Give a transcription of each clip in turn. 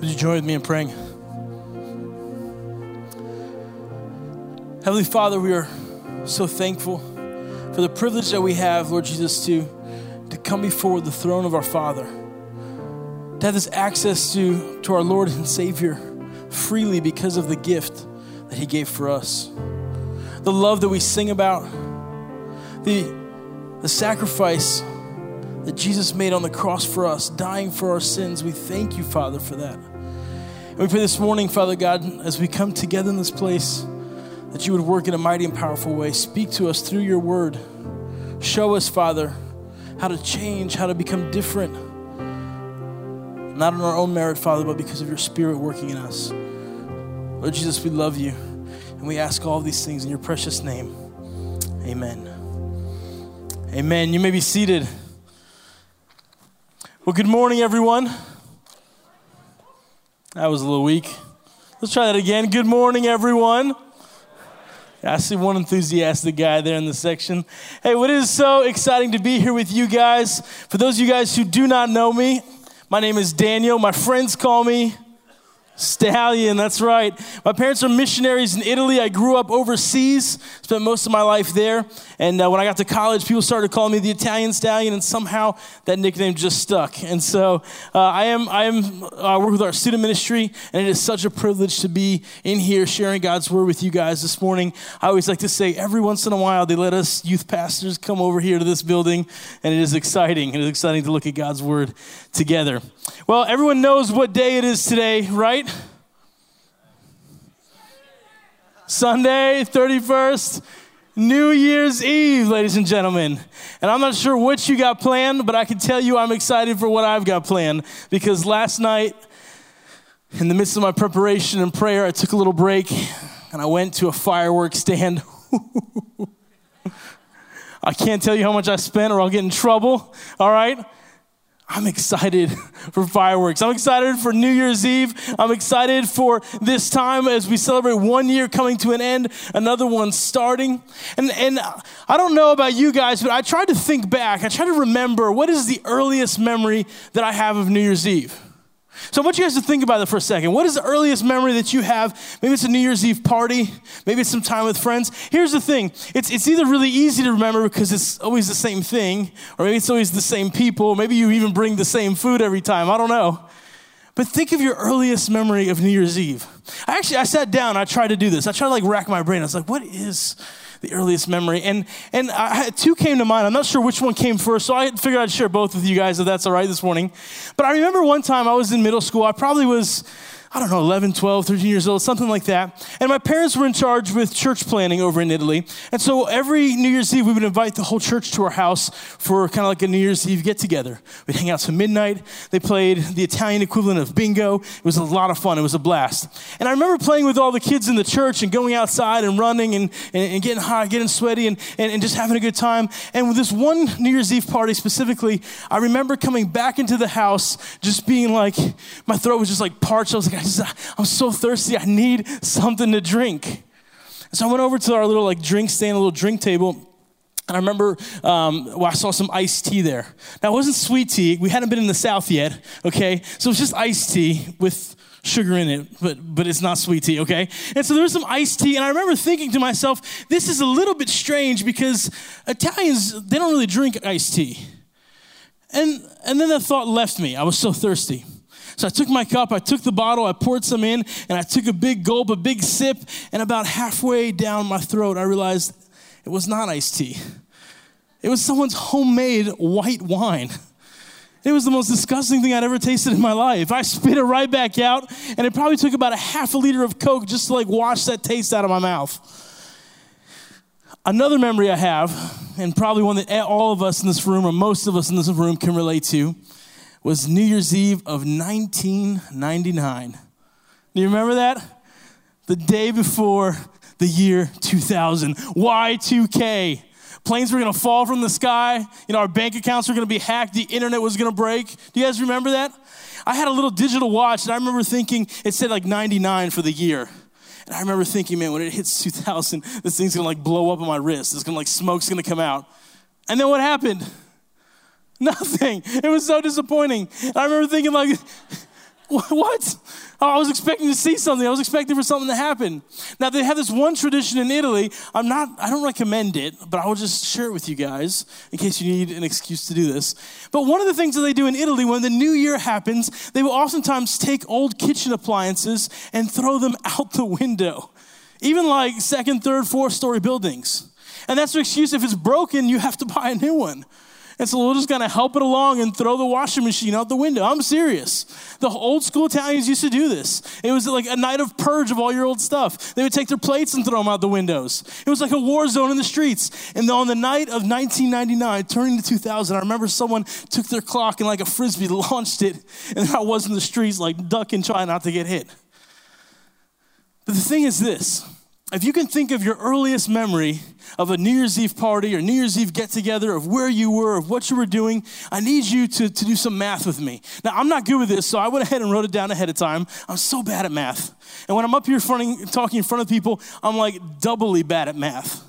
Would you join with me in praying? Heavenly Father, we are so thankful for the privilege that we have, Lord Jesus, to come before the throne of our Father, to have this access to our Lord and Savior freely because of the gift that He gave for us. The love that we sing about, the sacrifice that Jesus made on the cross for us, dying for our sins. We thank you, Father, for that. And we pray this morning, Father God, as we come together in this place, that you would work in a mighty and powerful way. Speak to us through your word. Show us, Father, how to change, how to become different. Not on our own merit, Father, but because of your Spirit working in us. Lord Jesus, we love you, and we ask all these things in your precious name. Amen. Amen. You may be seated. Well, good morning, everyone. That was a little weak. Let's try that again. Good morning, everyone. I see one enthusiastic guy there in the section. Hey, what is so exciting to be here with you guys. For those of you guys who do not know me, my name is Daniel. My friends call me Stallion, that's right. My parents are missionaries in Italy. I grew up overseas, spent most of my life there. And when I got to college, people started calling me the Italian Stallion, and somehow that nickname just stuck. And so I work with our student ministry, and it is such a privilege to be in here sharing God's word with you guys this morning. I always like to say every once in a while they let us youth pastors come over here to this building, and it is exciting. It is exciting to look at God's word together. Well, everyone knows what day it is today, right? Sunday, 31st, New Year's Eve, ladies and gentlemen. And I'm not sure what you got planned, but I can tell you I'm excited for what I've got planned, because last night, in the midst of my preparation and prayer, I took a little break, and I went to a fireworks stand. I can't tell you how much I spent, or I'll get in trouble, all right? I'm excited for fireworks. I'm excited for New Year's Eve. I'm excited for this time as we celebrate one year coming to an end, another one starting. And I don't know about you guys, but I tried to think back. I tried to remember what is the earliest memory that I have of New Year's Eve. So I want you guys to think about that for a second. What is the earliest memory that you have? Maybe it's a New Year's Eve party. Maybe it's some time with friends. Here's the thing. It's either really easy to remember because it's always the same thing, or maybe it's always the same people. Maybe you even bring the same food every time. I don't know. But think of your earliest memory of New Year's Eve. I sat down. I tried to do this. I tried to rack my brain. I was like, what is the earliest memory? And two came to mind. I'm not sure which one came first, so I figured I'd share both with you guys, if that's all right this morning. But I remember one time I was in middle school. I probably was, 11, 12, 13 years old, something like that. And my parents were in charge with church planning over in Italy. And so every New Year's Eve, we would invite the whole church to our house for kind of like a New Year's Eve get-together. We'd hang out till midnight. They played the Italian equivalent of bingo. It was a lot of fun. It was a blast. And I remember playing with all the kids in the church and going outside and running and getting hot, getting sweaty, and just having a good time. And with this one New Year's Eve party specifically, I remember coming back into the house just being like, my throat was just like parched. I was like, I'm so thirsty. I need something to drink. And so I went over to our little drink stand, a little drink table. And I remember I saw some iced tea there. Now, it wasn't sweet tea. We hadn't been in the South yet, okay? So it was just iced tea with sugar in it, but it's not sweet tea, okay? And so there was some iced tea, and I remember thinking to myself, this is a little bit strange because Italians, they don't really drink iced tea. And then that thought left me. I was so thirsty. So I took my cup, I took the bottle, I poured some in, and I took a big gulp, a big sip, and about halfway down my throat, I realized it was not iced tea. It was someone's homemade white wine. It was the most disgusting thing I'd ever tasted in my life. I spit it right back out, and it probably took about a half a liter of Coke just to wash that taste out of my mouth. Another memory I have, and probably one that all of us in this room, or most of us in this room can relate to, was New Year's Eve of 1999. Do you remember that? The day before the year 2000, Y2K. Planes were going to fall from the sky. Our bank accounts were going to be hacked. The internet was going to break. Do you guys remember that? I had a little digital watch, and I remember thinking it said 99 for the year. And I remember thinking, man, when it hits 2000, this thing's going to blow up on my wrist. It's going to smoke's going to come out. And then what happened? Nothing. It was so disappointing. I remember thinking What? I was expecting to see something. I was expecting for something to happen. Now, they have this one tradition in Italy. I don't recommend it, but I will just share it with you guys in case you need an excuse to do this. But one of the things that they do in Italy, when the new year happens, they will oftentimes take old kitchen appliances and throw them out the window, even like second, third, fourth-story buildings. And that's their excuse. If it's broken, you have to buy a new one. And so we'll just kind of help it along and throw the washing machine out the window. I'm serious. The old school Italians used to do this. It was like a night of purge of all your old stuff. They would take their plates and throw them out the windows. It was like a war zone in the streets. And on the night of 1999, turning to 2000, I remember someone took their clock and like a frisbee launched it. And I was in the streets like ducking, trying not to get hit. But the thing is this. If you can think of your earliest memory of a New Year's Eve party or New Year's Eve get-together, of where you were, of what you were doing, I need you to do some math with me. Now, I'm not good with this, so I went ahead and wrote it down ahead of time. I'm so bad at math. And when I'm up here talking in front of people, I'm like doubly bad at math.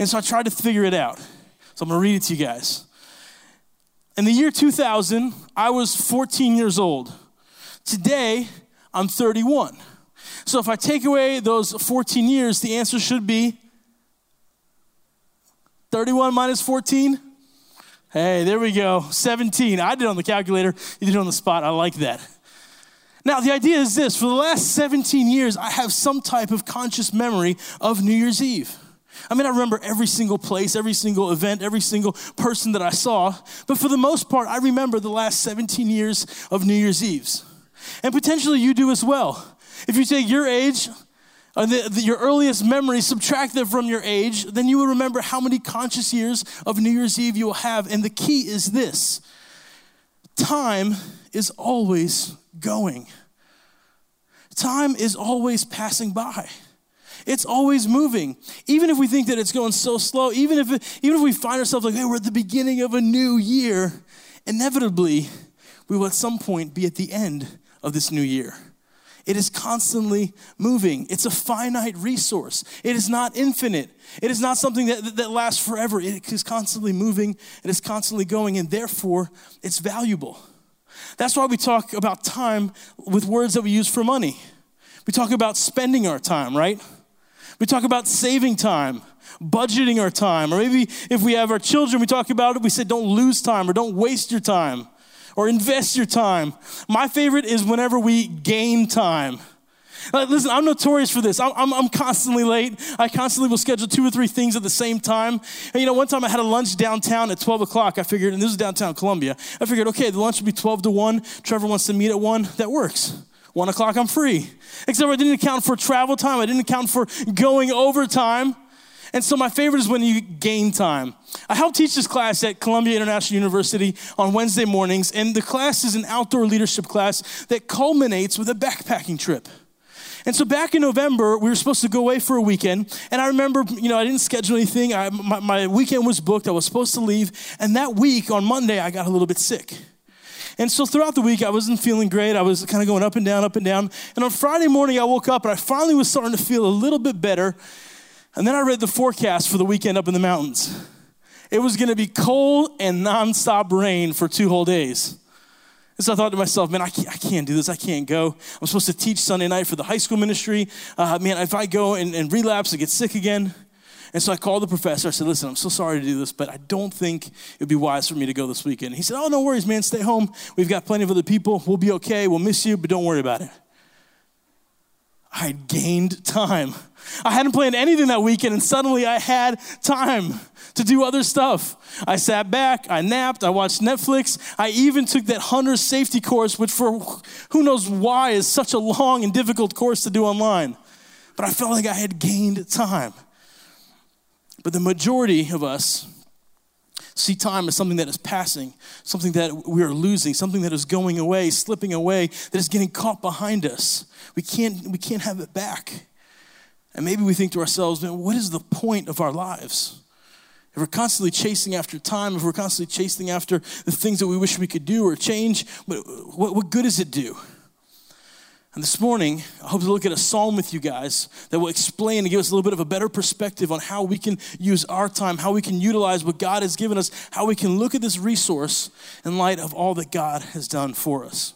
And so I tried to figure it out. So I'm going to read it to you guys. In the year 2000, I was 14 years old. Today, I'm 31. So if I take away those 14 years, the answer should be 31 minus 14. Hey, there we go, 17. I did it on the calculator. You did it on the spot. I like that. Now, the idea is this. For the last 17 years, I have some type of conscious memory of New Year's Eve. I mean, I remember every single place, every single event, every single person that I saw. But for the most part, I remember the last 17 years of New Year's Eves. And potentially you do as well. If you take your age, your earliest memory, subtract that from your age, then you will remember how many conscious years of New Year's Eve you will have. And the key is this. Time is always going. Time is always passing by. It's always moving. Even if we think that it's going so slow, even if we find ourselves like, hey, we're at the beginning of a new year, inevitably, we will at some point be at the end of this new year. It is constantly moving. It's a finite resource. It is not infinite. It is not something that lasts forever. It is constantly moving. It is constantly going, and therefore, it's valuable. That's why we talk about time with words that we use for money. We talk about spending our time, right? We talk about saving time, budgeting our time, or maybe if we have our children, we talk about it, we say don't lose time or don't waste your time. Or invest your time. My favorite is whenever we gain time. Like, listen, I'm notorious for this. I'm constantly late. I constantly will schedule two or three things at the same time. And you know, one time I had a lunch downtown at 12 o'clock. I figured, and this is downtown Columbia. I figured, okay, the lunch would be 12 to 1. Trevor wants to meet at 1. That works. 1 o'clock, I'm free. Except I didn't account for travel time. I didn't account for going overtime. And so my favorite is when you gain time. I help teach this class at Columbia International University on Wednesday mornings, and the class is an outdoor leadership class that culminates with a backpacking trip. And so back in November, we were supposed to go away for a weekend, and I remember, you know, I didn't schedule anything. My weekend was booked. I was supposed to leave, and that week on Monday, I got a little bit sick. And so throughout the week, I wasn't feeling great. I was kind of going up and down. And on Friday morning, I woke up, and I finally was starting to feel a little bit better. And then I read the forecast for the weekend up in the mountains. It was going to be cold and nonstop rain for 2 whole days. And so I thought to myself, man, I can't do this. I can't go. I'm supposed to teach Sunday night for the high school ministry. Man, if I go and relapse and get sick again. And so I called the professor. I said, listen, I'm so sorry to do this, but I don't think it would be wise for me to go this weekend. He said, oh, no worries, man. Stay home. We've got plenty of other people. We'll be okay. We'll miss you, but don't worry about it. I had gained time. I hadn't planned anything that weekend, and suddenly I had time to do other stuff. I sat back, I napped, I watched Netflix. I even took that hunter safety course, which for who knows why is such a long and difficult course to do online. But I felt like I had gained time. But the majority of us see time as something that is passing, something that we are losing, something that is going away, slipping away, that is getting caught behind us. We can't have it back. And maybe we think to ourselves, man, what is the point of our lives? If we're constantly chasing after time, if we're constantly chasing after the things that we wish we could do or change, what good does it do? And this morning, I hope to look at a psalm with you guys that will explain and give us a little bit of a better perspective on how we can use our time, how we can utilize what God has given us, how we can look at this resource in light of all that God has done for us.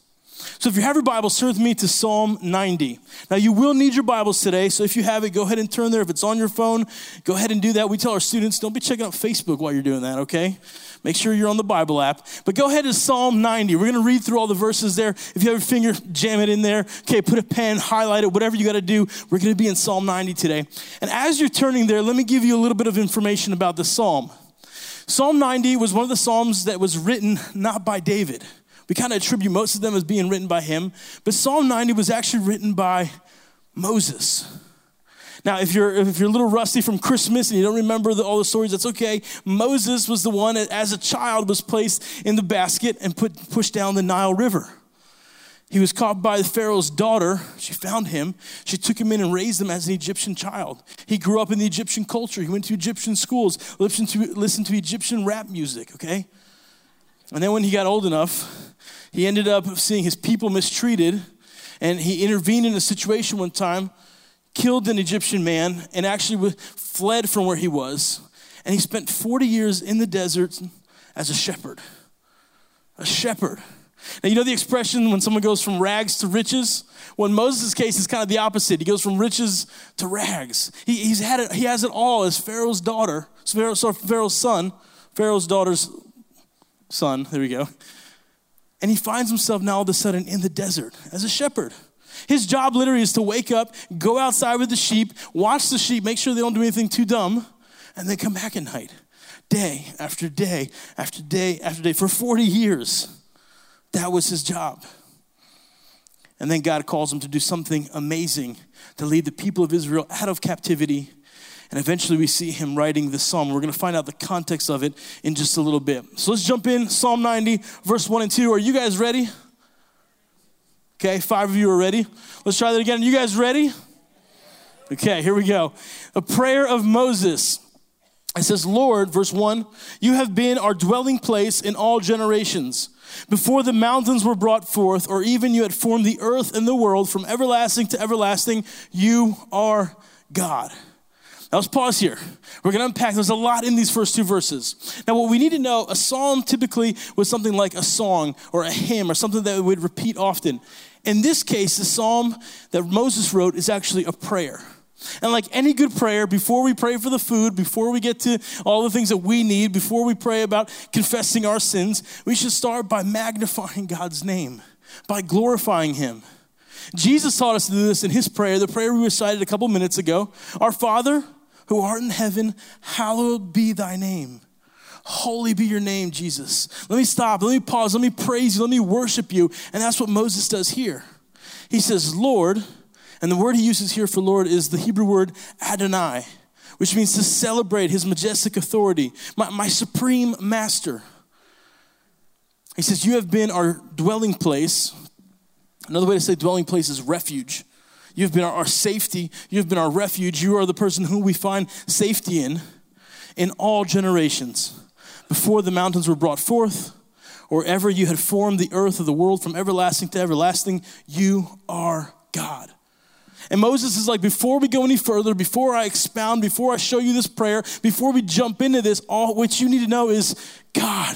So if you have your Bibles, turn with me to Psalm 90. Now you will need your Bibles today, so if you have it, go ahead and turn there. If it's on your phone, go ahead and do that. We tell our students, don't be checking out Facebook while you're doing that, okay? Make sure you're on the Bible app. But go ahead to Psalm 90. We're going to read through all the verses there. If you have your finger, jam it in there. Okay, put a pen, highlight it, whatever you got to do. We're going to be in Psalm 90 today. And as you're turning there, let me give you a little bit of information about the psalm. Psalm 90 was one of the psalms that was written not by David. We kind of attribute most of them as being written by him. But Psalm 90 was actually written by Moses. Now, if you're a little rusty from Christmas and you don't remember all the stories, that's okay. Moses was the one that, as a child, was placed in the basket and pushed down the Nile River. He was caught by Pharaoh's daughter. She found him. She took him in and raised him as an Egyptian child. He grew up in the Egyptian culture. He went to Egyptian schools, listened to Egyptian rap music, okay? And then when he got old enough, he ended up seeing his people mistreated, and he intervened in a situation one time, killed an Egyptian man, and actually fled from where he was. And he spent 40 years in the desert as a shepherd. A shepherd. Now, you know the expression when someone goes from rags to riches? Well, in Moses' case, it's kind of the opposite. He goes from riches to rags. He has it all as Pharaoh's daughter's son. There we go. And he finds himself now all of a sudden in the desert as a shepherd. His job literally is to wake up, go outside with the sheep, watch the sheep, make sure they don't do anything too dumb, and then come back at night, day after day after day after day. For 40 years, that was his job. And then God calls him to do something amazing, to lead the people of Israel out of captivity. And eventually we see him writing this psalm. We're going to find out the context of it in just a little bit. So let's jump in, Psalm 90, verse 1 and 2. Are you guys ready? Okay, 5 of you are ready. Let's try that again. Are you guys ready? Okay, here we go. A prayer of Moses. It says, Lord, verse 1, you have been our dwelling place in all generations. Before the mountains were brought forth, or even you had formed the earth and the world, from everlasting to everlasting, you are God. Now, let's pause here. We're going to unpack. There's a lot in these first two verses. Now, what we need to know, a psalm typically was something like a song or a hymn or something that we would repeat often. In this case, the psalm that Moses wrote is actually a prayer. And like any good prayer, before we pray for the food, before we get to all the things that we need, before we pray about confessing our sins, we should start by magnifying God's name, by glorifying him. Jesus taught us to do this in his prayer, the prayer we recited a couple minutes ago. Our Father, who art in heaven, hallowed be thy name. Holy be your name, Jesus. Let me stop. Let me pause. Let me praise you. Let me worship you. And that's what Moses does here. He says, Lord, and the word he uses here for Lord is the Hebrew word Adonai, which means to celebrate his majestic authority, my supreme master. He says, you have been our dwelling place. Another way to say dwelling place is refuge. You've been our safety. You've been our refuge. You are the person whom we find safety in all generations. Before the mountains were brought forth, or ever you had formed the earth of the world, from everlasting to everlasting, you are God. And Moses is like, before we go any further, before I expound, before I show you this prayer, before we jump into this, all what you need to know is, God,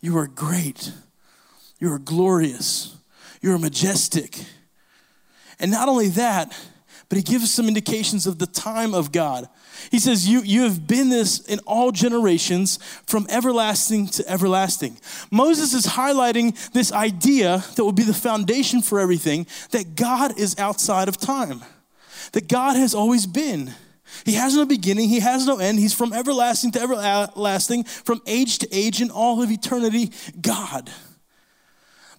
you are great. You are glorious. You are majestic. And not only that, but he gives some indications of the time of God. He says, you have been this in all generations, from everlasting to everlasting. Moses is highlighting this idea that will be the foundation for everything, that God is outside of time, that God has always been. He has no beginning, he has no end. He's from everlasting to everlasting, from age to age, in all of eternity, God.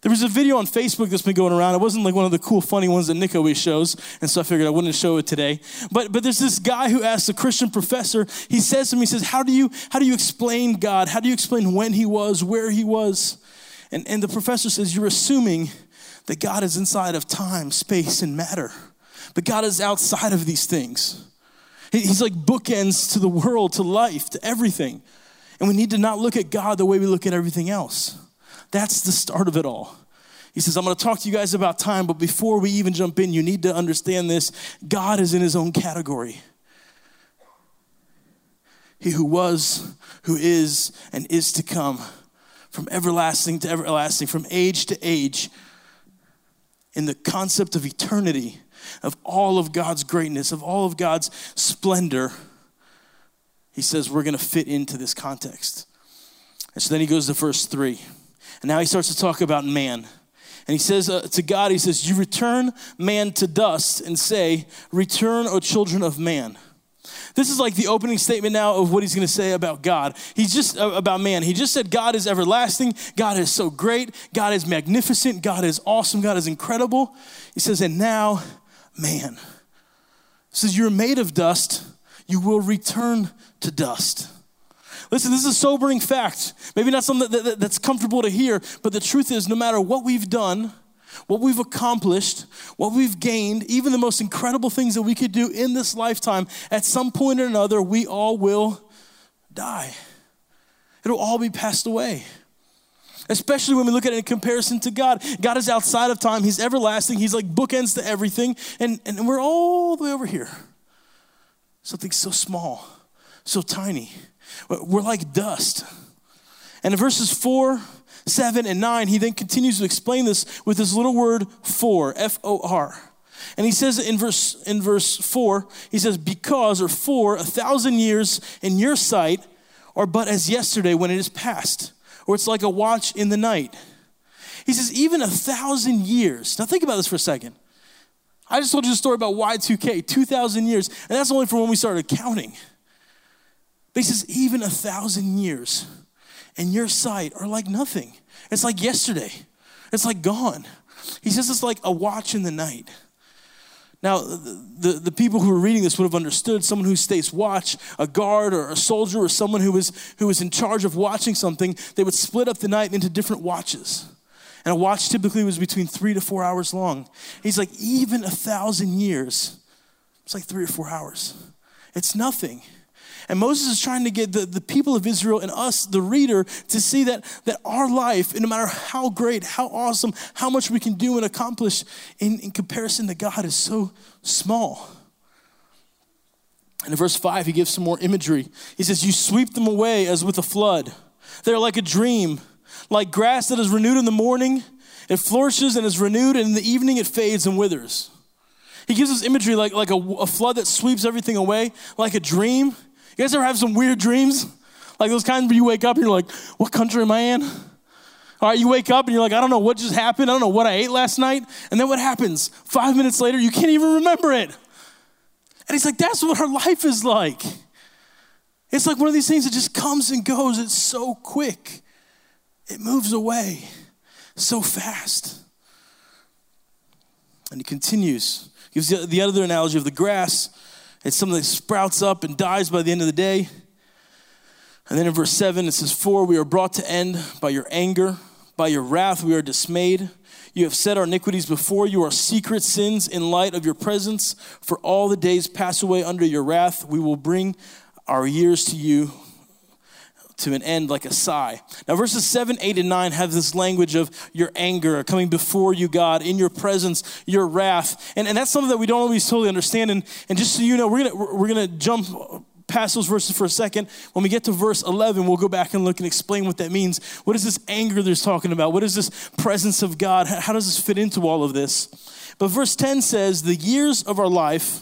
There was a video on Facebook that's been going around. It wasn't like one of the cool, funny ones that Nick always shows, and so I figured I wouldn't show it today. But there's this guy who asks a Christian professor, he says to him, he says, how do you explain God? How do you explain when he was, where he was? And the professor says, you're assuming that God is inside of time, space, and matter. But God is outside of these things. He's like bookends to the world, to life, to everything. And we need to not look at God the way we look at everything else. That's the start of it all. He says, I'm going to talk to you guys about time, but before we even jump in, you need to understand this. God is in his own category. He who was, who is, and is to come, from everlasting to everlasting, from age to age, in the concept of eternity, of all of God's greatness, of all of God's splendor, he says we're going to fit into this context. And so then he goes to verse 3. And now he starts to talk about man. And he says to God, he says, you return man to dust and say, return, O children of man. This is like the opening statement now of what he's going to say about God. He's just about man. He just said God is everlasting. God is so great. God is magnificent. God is awesome. God is incredible. He says, and now man. He says, you're made of dust. You will return to dust. Listen, this is a sobering fact. Maybe not something that's comfortable to hear, but the truth is, no matter what we've done, what we've accomplished, what we've gained, even the most incredible things that we could do in this lifetime, at some point or another, we all will die. It'll all be passed away. Especially when we look at it in comparison to God. God is outside of time. He's everlasting. He's like bookends to everything. And we're all the way over here. Something so small, so tiny. We're like dust. And in verses 4, 7, and 9, he then continues to explain this with this little word for, F-O-R. And he says in verse 4, he says, because or for 1,000 years in your sight are but as yesterday when it is past, or it's like a watch in the night. He says, even 1,000 years. Now think about this for a second. I just told you a story about Y2K, 2,000 years, and that's only from when we started counting. But he says, even 1,000 years in your sight are like nothing. It's like yesterday. It's like gone. He says it's like a watch in the night. Now, the people who were reading this would have understood someone who stays watch, a guard or a soldier or someone who was in charge of watching something, they would split up the night into different watches. And a watch typically was between 3 to 4 hours long. He's like, even 1,000 years, it's like 3 or 4 hours. It's nothing. And Moses is trying to get the people of Israel and us, the reader, to see that our life, no matter how great, how awesome, how much we can do and accomplish in comparison to God is so small. And in verse 5, he gives some more imagery. He says, you sweep them away as with a flood. They're like a dream, like grass that is renewed in the morning. It flourishes and is renewed, and in the evening it fades and withers. He gives us imagery like a flood that sweeps everything away, like a dream. You guys ever have some weird dreams? Like those kinds where you wake up and you're like, what country am I in? All right, you wake up and you're like, I don't know what just happened. I don't know what I ate last night. And then what happens? 5 minutes later, you can't even remember it. And he's like, that's what our life is like. It's like one of these things that just comes and goes. It's so quick. It moves away so fast. And he continues. Gives the other analogy of the grass. It's something that sprouts up and dies by the end of the day. And then in verse 7, it says, for we are brought to end by your anger, by your wrath we are dismayed. You have set our iniquities before you, our secret sins in light of your presence. For all the days pass away under your wrath. We will bring our years to you to an end like a sigh. Now verses 7, 8, and 9 have this language of your anger coming before you, God, in your presence, your wrath. And that's something that we don't always totally understand. And just so you know, we're gonna jump past those verses for a second. When we get to verse 11, we'll go back and look and explain what that means. What is this anger they're talking about? What is this presence of God? How does this fit into all of this? But verse 10 says, the years of our life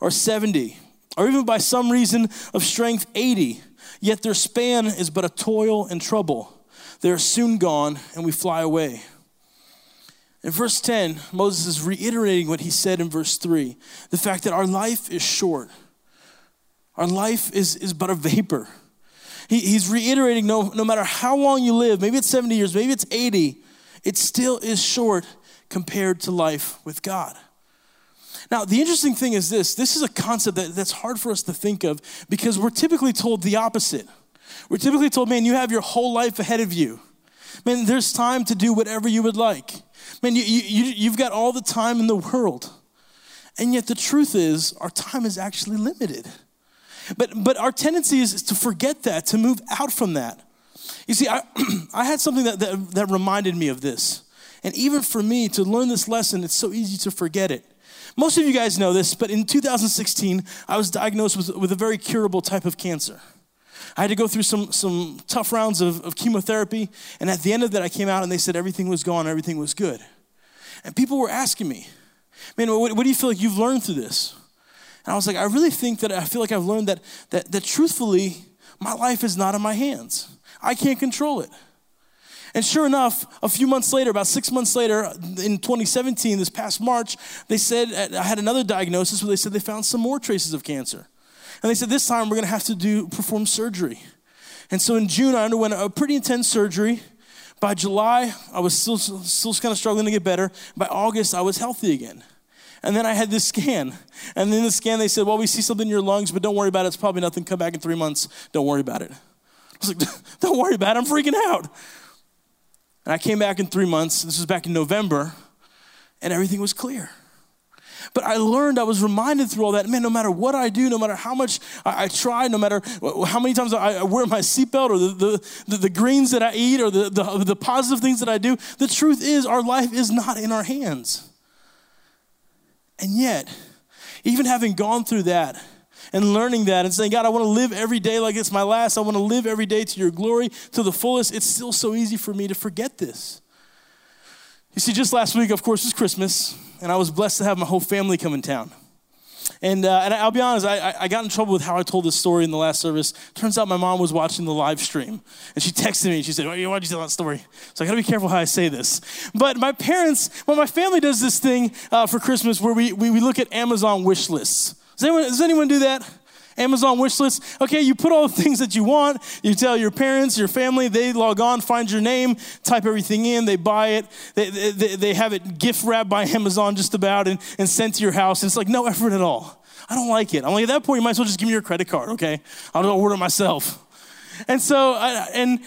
are 70, or even by some reason of strength 80, yet their span is but a toil and trouble. They are soon gone, and we fly away. In verse 10, Moses is reiterating what he said in verse 3, the fact that our life is short. Our life is but a vapor. He's reiterating no matter how long you live, maybe it's 70 years, maybe it's 80, it still is short compared to life with God. Now, the interesting thing is this is a concept that's hard for us to think of because we're typically told the opposite. We're typically told, man, you have your whole life ahead of you. Man, there's time to do whatever you would like. Man, you've got all the time in the world. And yet the truth is our time is actually limited. But our tendency is to forget that, to move out from that. You see, I had something that reminded me of this. And even for me to learn this lesson, it's so easy to forget it. Most of you guys know this, but in 2016, I was diagnosed with a very curable type of cancer. I had to go through some tough rounds of chemotherapy, and at the end of that, I came out and they said everything was gone, everything was good. And people were asking me, man, what do you feel like you've learned through this? And I was like, I really think that I feel like I've learned that truthfully, my life is not in my hands. I can't control it. And sure enough, a few months later, about 6 months later, in 2017, this past March, they said, I had another diagnosis where they said they found some more traces of cancer. And they said, this time we're going to have to perform surgery. And so in June, I underwent a pretty intense surgery. By July, I was still kind of struggling to get better. By August, I was healthy again. And then I had this scan. And in the scan, they said, well, we see something in your lungs, but don't worry about it. It's probably nothing. Come back in 3 months. Don't worry about it. I was like, don't worry about it. I'm freaking out. And I came back in 3 months. This was back in November. And everything was clear. But I was reminded through all that, man, no matter what I do, no matter how much I try, no matter how many times I wear my seatbelt or the greens that I eat or the positive things that I do, the truth is our life is not in our hands. And yet, even having gone through that and learning that and saying, God, I want to live every day like it's my last. I want to live every day to your glory, to the fullest. It's still so easy for me to forget this. You see, just last week, of course, was Christmas, and I was blessed to have my whole family come in town. And I'll be honest, I got in trouble with how I told this story in the last service. Turns out my mom was watching the live stream, and she texted me, and she said, why'd you tell that story? So I got to be careful how I say this. But my family does this thing for Christmas where we look at Amazon wish lists. Does anyone do that? Amazon wish list. Okay, you put all the things that you want. You tell your parents, your family. They log on, find your name, type everything in. They buy it. They have it gift wrapped by Amazon just about and sent to your house. And it's like no effort at all. I don't like it. I'm like, at that point, you might as well just give me your credit card, okay? I'll just order it myself. And so, and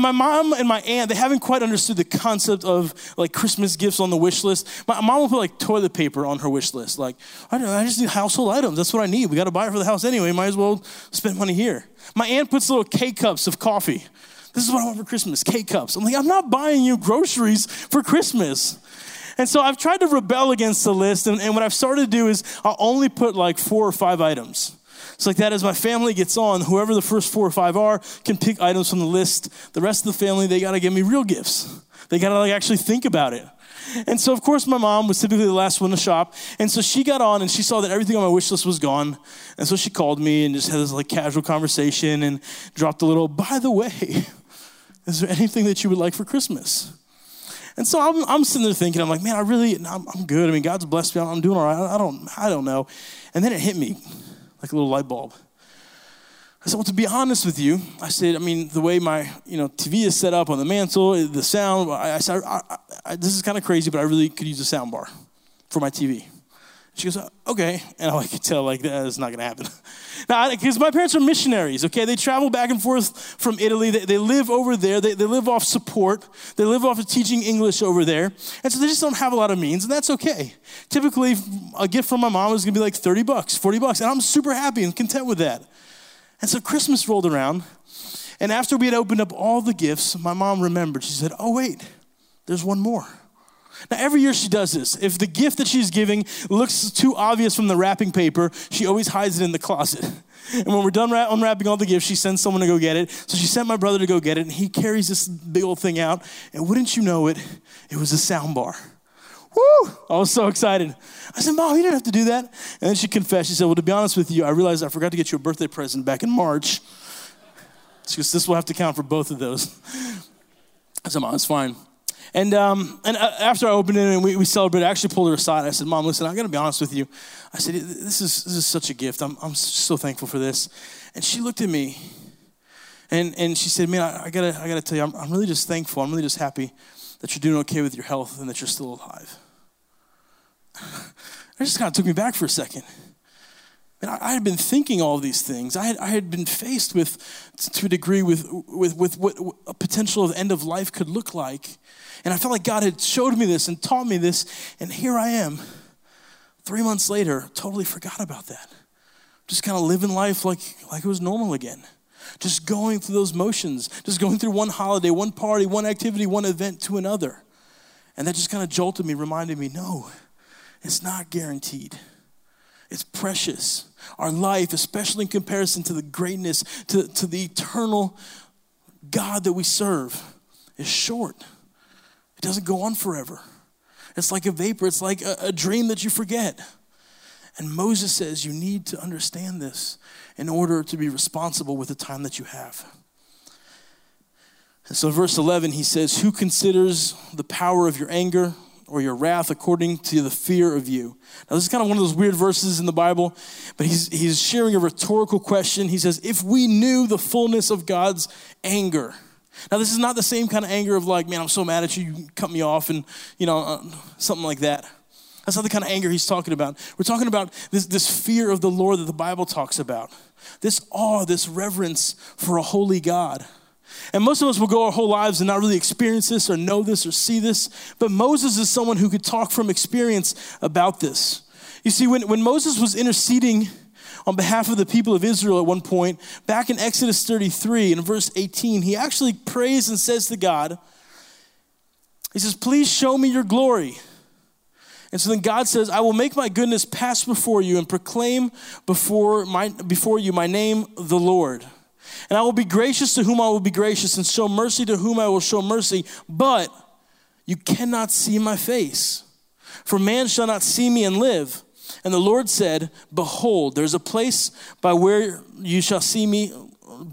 my mom and my aunt, they haven't quite understood the concept of like Christmas gifts on the wish list. My mom will put like toilet paper on her wish list. Like, I just need household items. That's what I need. We got to buy it for the house anyway. Might as well spend money here. My aunt puts little K-cups of coffee. This is what I want for Christmas, K-cups. I'm like, I'm not buying you groceries for Christmas. And so I've tried to rebel against the list. And what I've started to do is I'll only put like 4 or 5 items. So like that, as my family gets on, whoever the first 4 or 5 are can pick items from the list. The rest of the family, they got to give me real gifts. They got to like actually think about it. And so, of course, my mom was typically the last one to shop. And so she got on and she saw that everything on my wish list was gone. And so she called me and just had this like casual conversation and dropped a little, by the way, is there anything that you would like for Christmas? And so I'm sitting there thinking, I'm like, man, I'm good. I mean, God's blessed me. I'm doing all right. I don't know. And then it hit me. Like a little light bulb. I said, well, to be honest with you, I said, I mean, the way my TV is set up on the mantle, the sound, I said, this is kind of crazy, but I really could use a sound bar for my TV. She goes, okay. And I could tell, like, that's not going to happen. Now, because my parents are missionaries, okay? They travel back and forth from Italy. They live over there. They live off support. They live off of teaching English over there. And so they just don't have a lot of means, and that's okay. Typically, a gift from my mom is going to be like $30, $40, and I'm super happy and content with that. And so Christmas rolled around, and after we had opened up all the gifts, my mom remembered. She said, oh, wait, there's one more. Now, every year she does this. If the gift that she's giving looks too obvious from the wrapping paper, she always hides it in the closet. And when we're done unwrapping all the gifts, she sends someone to go get it. So she sent my brother to go get it, and he carries this big old thing out. And wouldn't you know it, it was a sound bar. Woo! I was so excited. I said, Mom, you didn't have to do that. And then she confessed. She said, well, to be honest with you, I realized I forgot to get you a birthday present back in March. She goes, this will have to count for both of those. I said, Mom, it's fine. And after I opened it and we celebrated, I actually pulled her aside. I said, Mom, listen, I got to be honest with you. I said, this is such a gift. I'm so thankful for this. And she looked at me and she said, man, I gotta tell you, I'm really just thankful. I'm really just happy that you're doing okay with your health and that you're still alive. It just kind of took me back for a second. And I had been thinking all these things. I had been faced with, to a degree, with what a potential of end of life could look like. And I felt like God had showed me this and taught me this. And here I am, 3 months later, totally forgot about that. Just kind of living life like it was normal again. Just going through those motions. Just going through one holiday, one party, one activity, one event to another. And that just kind of jolted me, reminded me, no, it's not guaranteed. It's precious. Our life, especially in comparison to the greatness, to the eternal God that we serve, is short. It doesn't go on forever. It's like a vapor. It's like a dream that you forget. And Moses says you need to understand this in order to be responsible with the time that you have. And so verse 11, he says, "Who considers the power of your anger or your wrath according to the fear of you?" Now, this is kind of one of those weird verses in the Bible, but he's sharing a rhetorical question. He says, if we knew the fullness of God's anger. Now, this is not the same kind of anger of like, man, I'm so mad at you, you cut me off, and, you know, something like that. That's not the kind of anger he's talking about. We're talking about this fear of the Lord that the Bible talks about. This awe, this reverence for a holy God. And most of us will go our whole lives and not really experience this or know this or see this. But Moses is someone who could talk from experience about this. You see, when Moses was interceding on behalf of the people of Israel at one point, back in Exodus 33 in verse 18, he actually prays and says to God, he says, "Please show me your glory." And so then God says, "I will make my goodness pass before you and proclaim before you my name, the Lord. And I will be gracious to whom I will be gracious and show mercy to whom I will show mercy. But you cannot see my face, for man shall not see me and live." And the Lord said, "Behold, there's a place by where you shall see me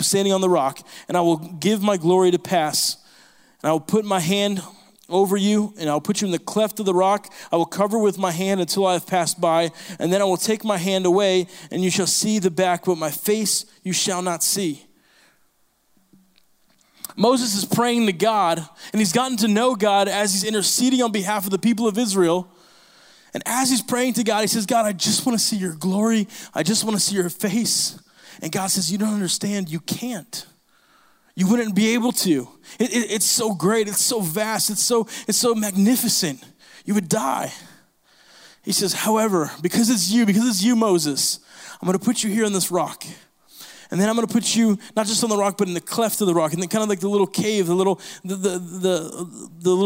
standing on the rock, and I will give my glory to pass. And I will put my hand over you, and I will put you in the cleft of the rock. I will cover with my hand until I have passed by, and then I will take my hand away, and you shall see the back, but my face you shall not see." Moses is praying to God, and he's gotten to know God as he's interceding on behalf of the people of Israel. And as he's praying to God, he says, "God, I just want to see your glory. I just want to see your face." And God says, "You don't understand. You can't. You wouldn't be able to. It's so great. It's so vast. It's so magnificent. You would die." He says, "However, because it's you, Moses, I'm going to put you here on this rock. And then I'm going to put you not just on the rock, but in the cleft of the rock, and then kind of like the little cave, the little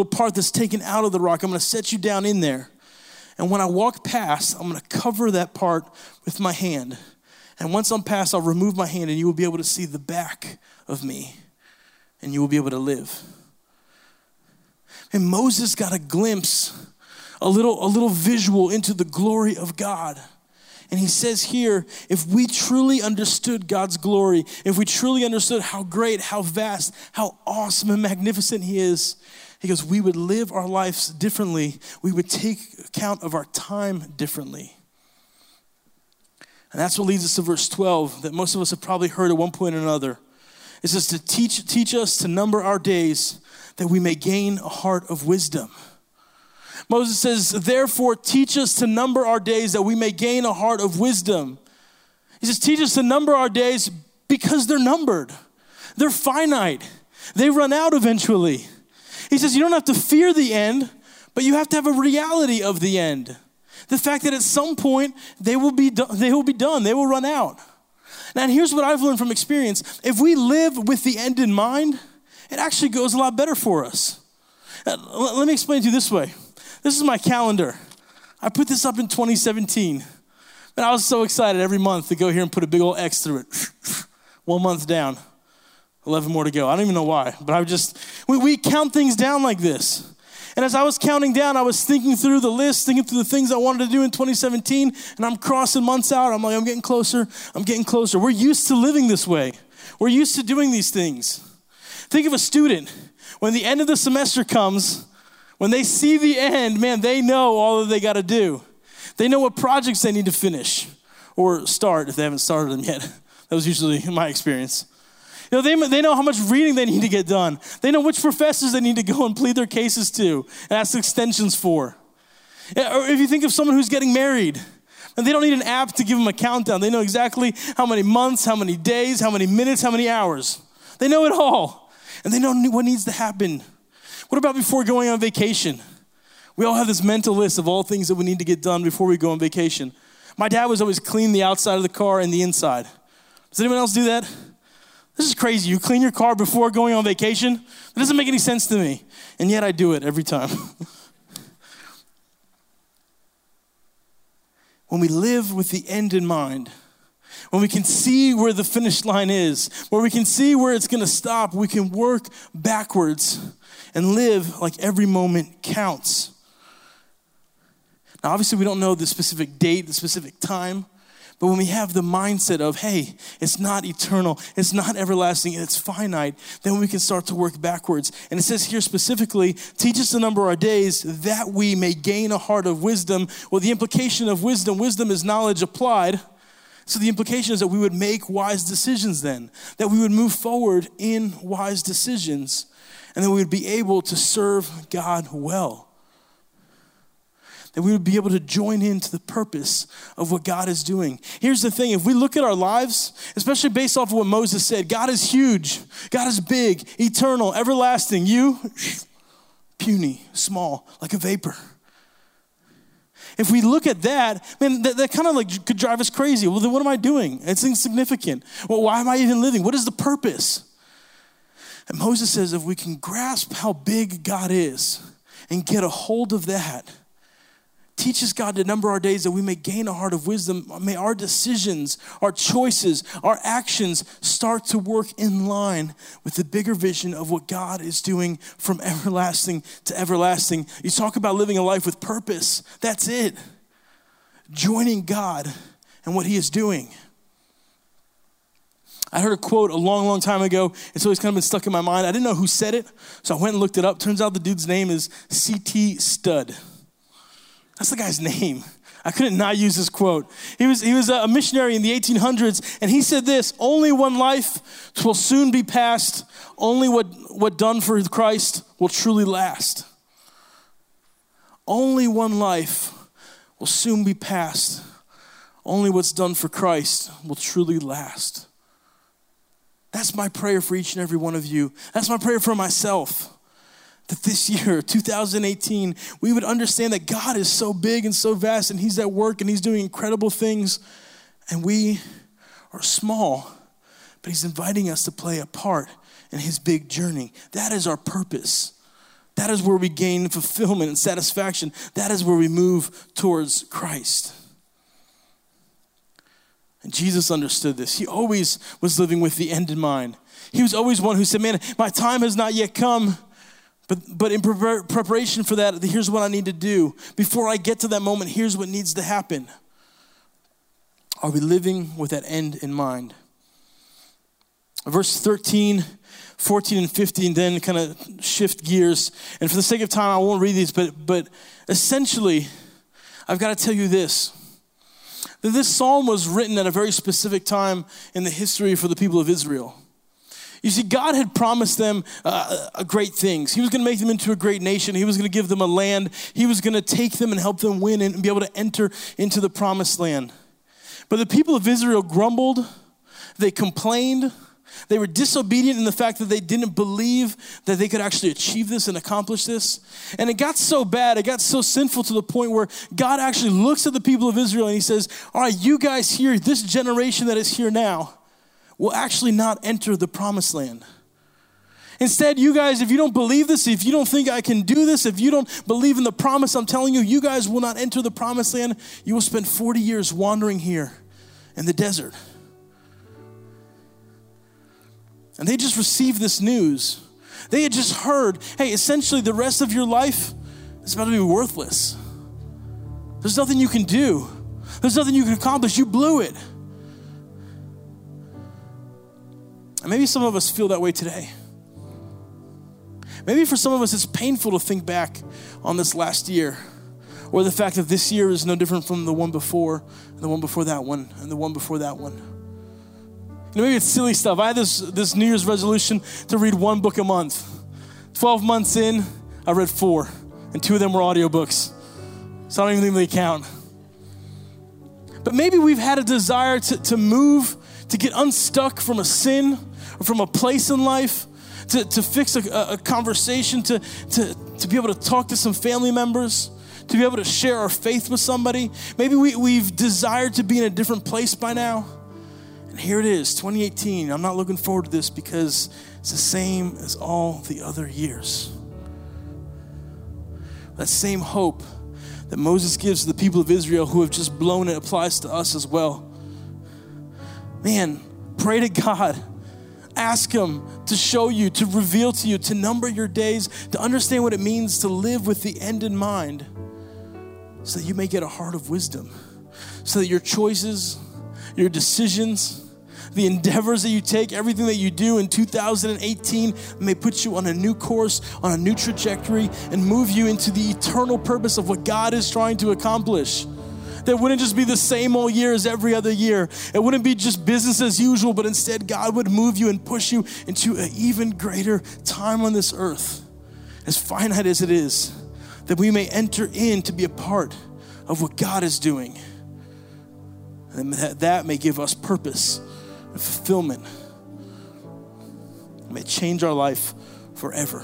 part that's taken out of the rock. I'm going to set you down in there. And when I walk past, I'm going to cover that part with my hand. And once I'm past, I'll remove my hand, and you will be able to see the back of me, and you will be able to live." And Moses got a glimpse, a little visual into the glory of God. And he says here, if we truly understood God's glory, if we truly understood how great, how vast, how awesome and magnificent he is, he goes, we would live our lives differently. We would take account of our time differently. And that's what leads us to verse 12 that most of us have probably heard at one point or another. It says to teach us to number our days that we may gain a heart of wisdom. Moses says, therefore, teach us to number our days that we may gain a heart of wisdom. He says, teach us to number our days because they're numbered. They're finite. They run out eventually. He says, you don't have to fear the end, but you have to have a reality of the end. The fact that at some point they will be done. They will run out. Now, here's what I've learned from experience. If we live with the end in mind, it actually goes a lot better for us. Let me explain to you this way. This is my calendar. I put this up in 2017. And I was so excited every month to go here and put a big old X through it. 1 month down, 11 more to go. I don't even know why, but I just, we count things down like this. And as I was counting down, I was thinking through the list, thinking through the things I wanted to do in 2017, and I'm crossing months out. I'm like, I'm getting closer. We're used to living this way. We're used to doing these things. Think of a student. When the end of the semester comes, when they see the end, man, they know all that they got to do. They know what projects they need to finish or start if they haven't started them yet. That was usually my experience. You know, they know how much reading they need to get done. They know which professors they need to go and plead their cases to and ask extensions for. Yeah, or if you think of someone who's getting married, and they don't need an app to give them a countdown. They know exactly how many months, how many days, how many minutes, how many hours. They know it all. And they know what needs to happen. What about before going on vacation? We all have this mental list of all things that we need to get done before we go on vacation. My dad was always clean the outside of the car and the inside. Does anyone else do that? This is crazy. You clean your car before going on vacation? That doesn't make any sense to me. And yet I do it every time. when we live with the end in mind, when we can see where the finish line is, where we can see where it's going to stop, we can work backwards and live like every moment counts. Now, obviously, we don't know the specific date, the specific time, but when we have the mindset of, hey, it's not eternal, it's not everlasting, and it's finite, then we can start to work backwards. And it says here specifically, teach us to number our days that we may gain a heart of wisdom. Well, the implication of wisdom is knowledge applied. So the implication is that we would make wise decisions then, that we would move forward in wise decisions, and that we would be able to serve God well, that we would be able to join into the purpose of what God is doing. Here's the thing, if we look at our lives, especially based off of what Moses said, God is huge, God is big, eternal, everlasting. You, puny, small, like a vapor. If we look at that, man, that kind of like could drive us crazy. Well, then what am I doing? It's insignificant. Well, why am I even living? What is the purpose? And Moses says, if we can grasp how big God is and get a hold of that, teach us, God, to number our days that we may gain a heart of wisdom. May our decisions, our choices, our actions start to work in line with the bigger vision of what God is doing from everlasting to everlasting. You talk about living a life with purpose. That's it. Joining God and what he is doing. I heard a quote a long time ago. It's always kind of been stuck in my mind. I didn't know who said it, so I went and looked it up. Turns out the dude's name is C.T. Studd. That's the guy's name. I couldn't not use this quote. He was a missionary in the 1800s, and he said this, only one life will soon be passed. Only what done for Christ will truly last. Only one life will soon be passed. Only what's done for Christ will truly last. That's my prayer for each and every one of you. That's my prayer for myself. That this year, 2018, we would understand that God is so big and so vast, and he's at work and he's doing incredible things, and we are small, but he's inviting us to play a part in his big journey. That is our purpose. That is where we gain fulfillment and satisfaction. That is where we move towards Christ. And Jesus understood this. He always was living with the end in mind. He was always one who said, man, my time has not yet come. But in preparation for that, here's what I need to do. Before I get to that moment, here's what needs to happen. Are we living with that end in mind? Verse 13, 14, and 15 then kind of shift gears. And for the sake of time, I won't read these, but essentially, I've got to tell you this. That this psalm was written at a very specific time in the history for the people of Israel. You see, God had promised them great things. He was going to make them into a great nation. He was going to give them a land. He was going to take them and help them win and be able to enter into the promised land. But the people of Israel grumbled. They complained. They were disobedient in the fact that they didn't believe that they could actually achieve this and accomplish this. And it got so bad, it got so sinful to the point where God actually looks at the people of Israel and he says, all right, you guys here, this generation that is here now, will actually not enter the promised land. Instead, you guys, if you don't believe this, if you don't think I can do this, if you don't believe in the promise, I'm telling you, you guys will not enter the promised land. You will spend 40 years wandering here in the desert. And they just received this news. They had just heard, hey, essentially the rest of your life is about to be worthless. There's nothing you can do. There's nothing you can accomplish. You blew it. And maybe some of us feel that way today. Maybe for some of us it's painful to think back on this last year, or the fact that this year is no different from the one before, and the one before that one, and the one before that one. You know, maybe it's silly stuff. I had this New Year's resolution to read one book a month. 12 months in, I read 4, and 2 of them were audiobooks. So I don't even think they count. But maybe we've had a desire to move, to get unstuck from a sin or from a place in life, to fix a conversation, to be able to talk to some family members, to be able to share our faith with somebody. Maybe we've desired to be in a different place by now. And here it is, 2018. I'm not looking forward to this because it's the same as all the other years. That same hope, that Moses gives to the people of Israel who have just blown it applies to us as well. Man, pray to God. Ask him to show you, to reveal to you, to number your days, to understand what it means to live with the end in mind, so that you may get a heart of wisdom, so that your choices, your decisions, the endeavors that you take, everything that you do in 2018 may put you on a new course, on a new trajectory, and move you into the eternal purpose of what God is trying to accomplish. That wouldn't just be the same old year as every other year. It wouldn't be just business as usual, but instead God would move you and push you into an even greater time on this earth, as finite as it is, that we may enter in to be a part of what God is doing. And that may give us purpose and fulfillment. It may change our life forever.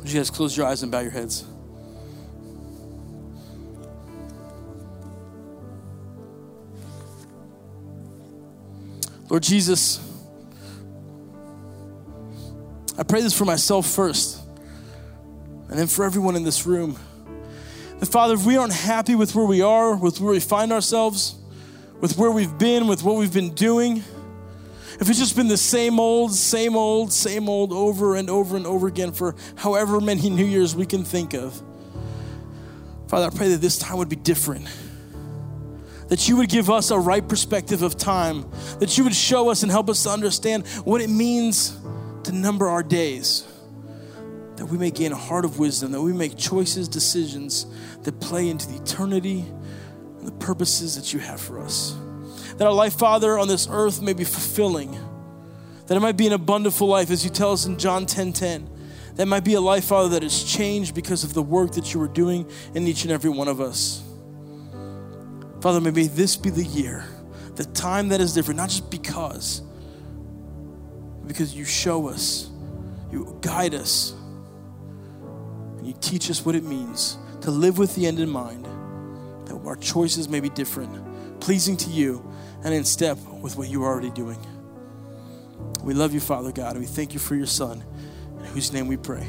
Would you guys close your eyes and bow your heads? Lord Jesus, I pray this for myself first, and then for everyone in this room. That Father, if we aren't happy with where we are, with where we find ourselves, with where we've been, with what we've been doing, if it's just been the same old over and over and over again for however many New Year's we can think of, Father, I pray that this time would be different. That you would give us a right perspective of time, that you would show us and help us to understand what it means to number our days, that we may gain a heart of wisdom, that we make choices, decisions that play into the eternity and the purposes that you have for us. That our life, Father, on this earth may be fulfilling, that it might be an abundant life, as you tell us in John 10:10. That might be a life, Father, that is changed because of the work that you are doing in each and every one of us. Father, may this be the year, the time that is different, not just because you show us, you guide us, and you teach us what it means to live with the end in mind, that our choices may be different, pleasing to you, and in step with what you are already doing. We love you, Father God, and we thank you for your Son, in whose name we pray.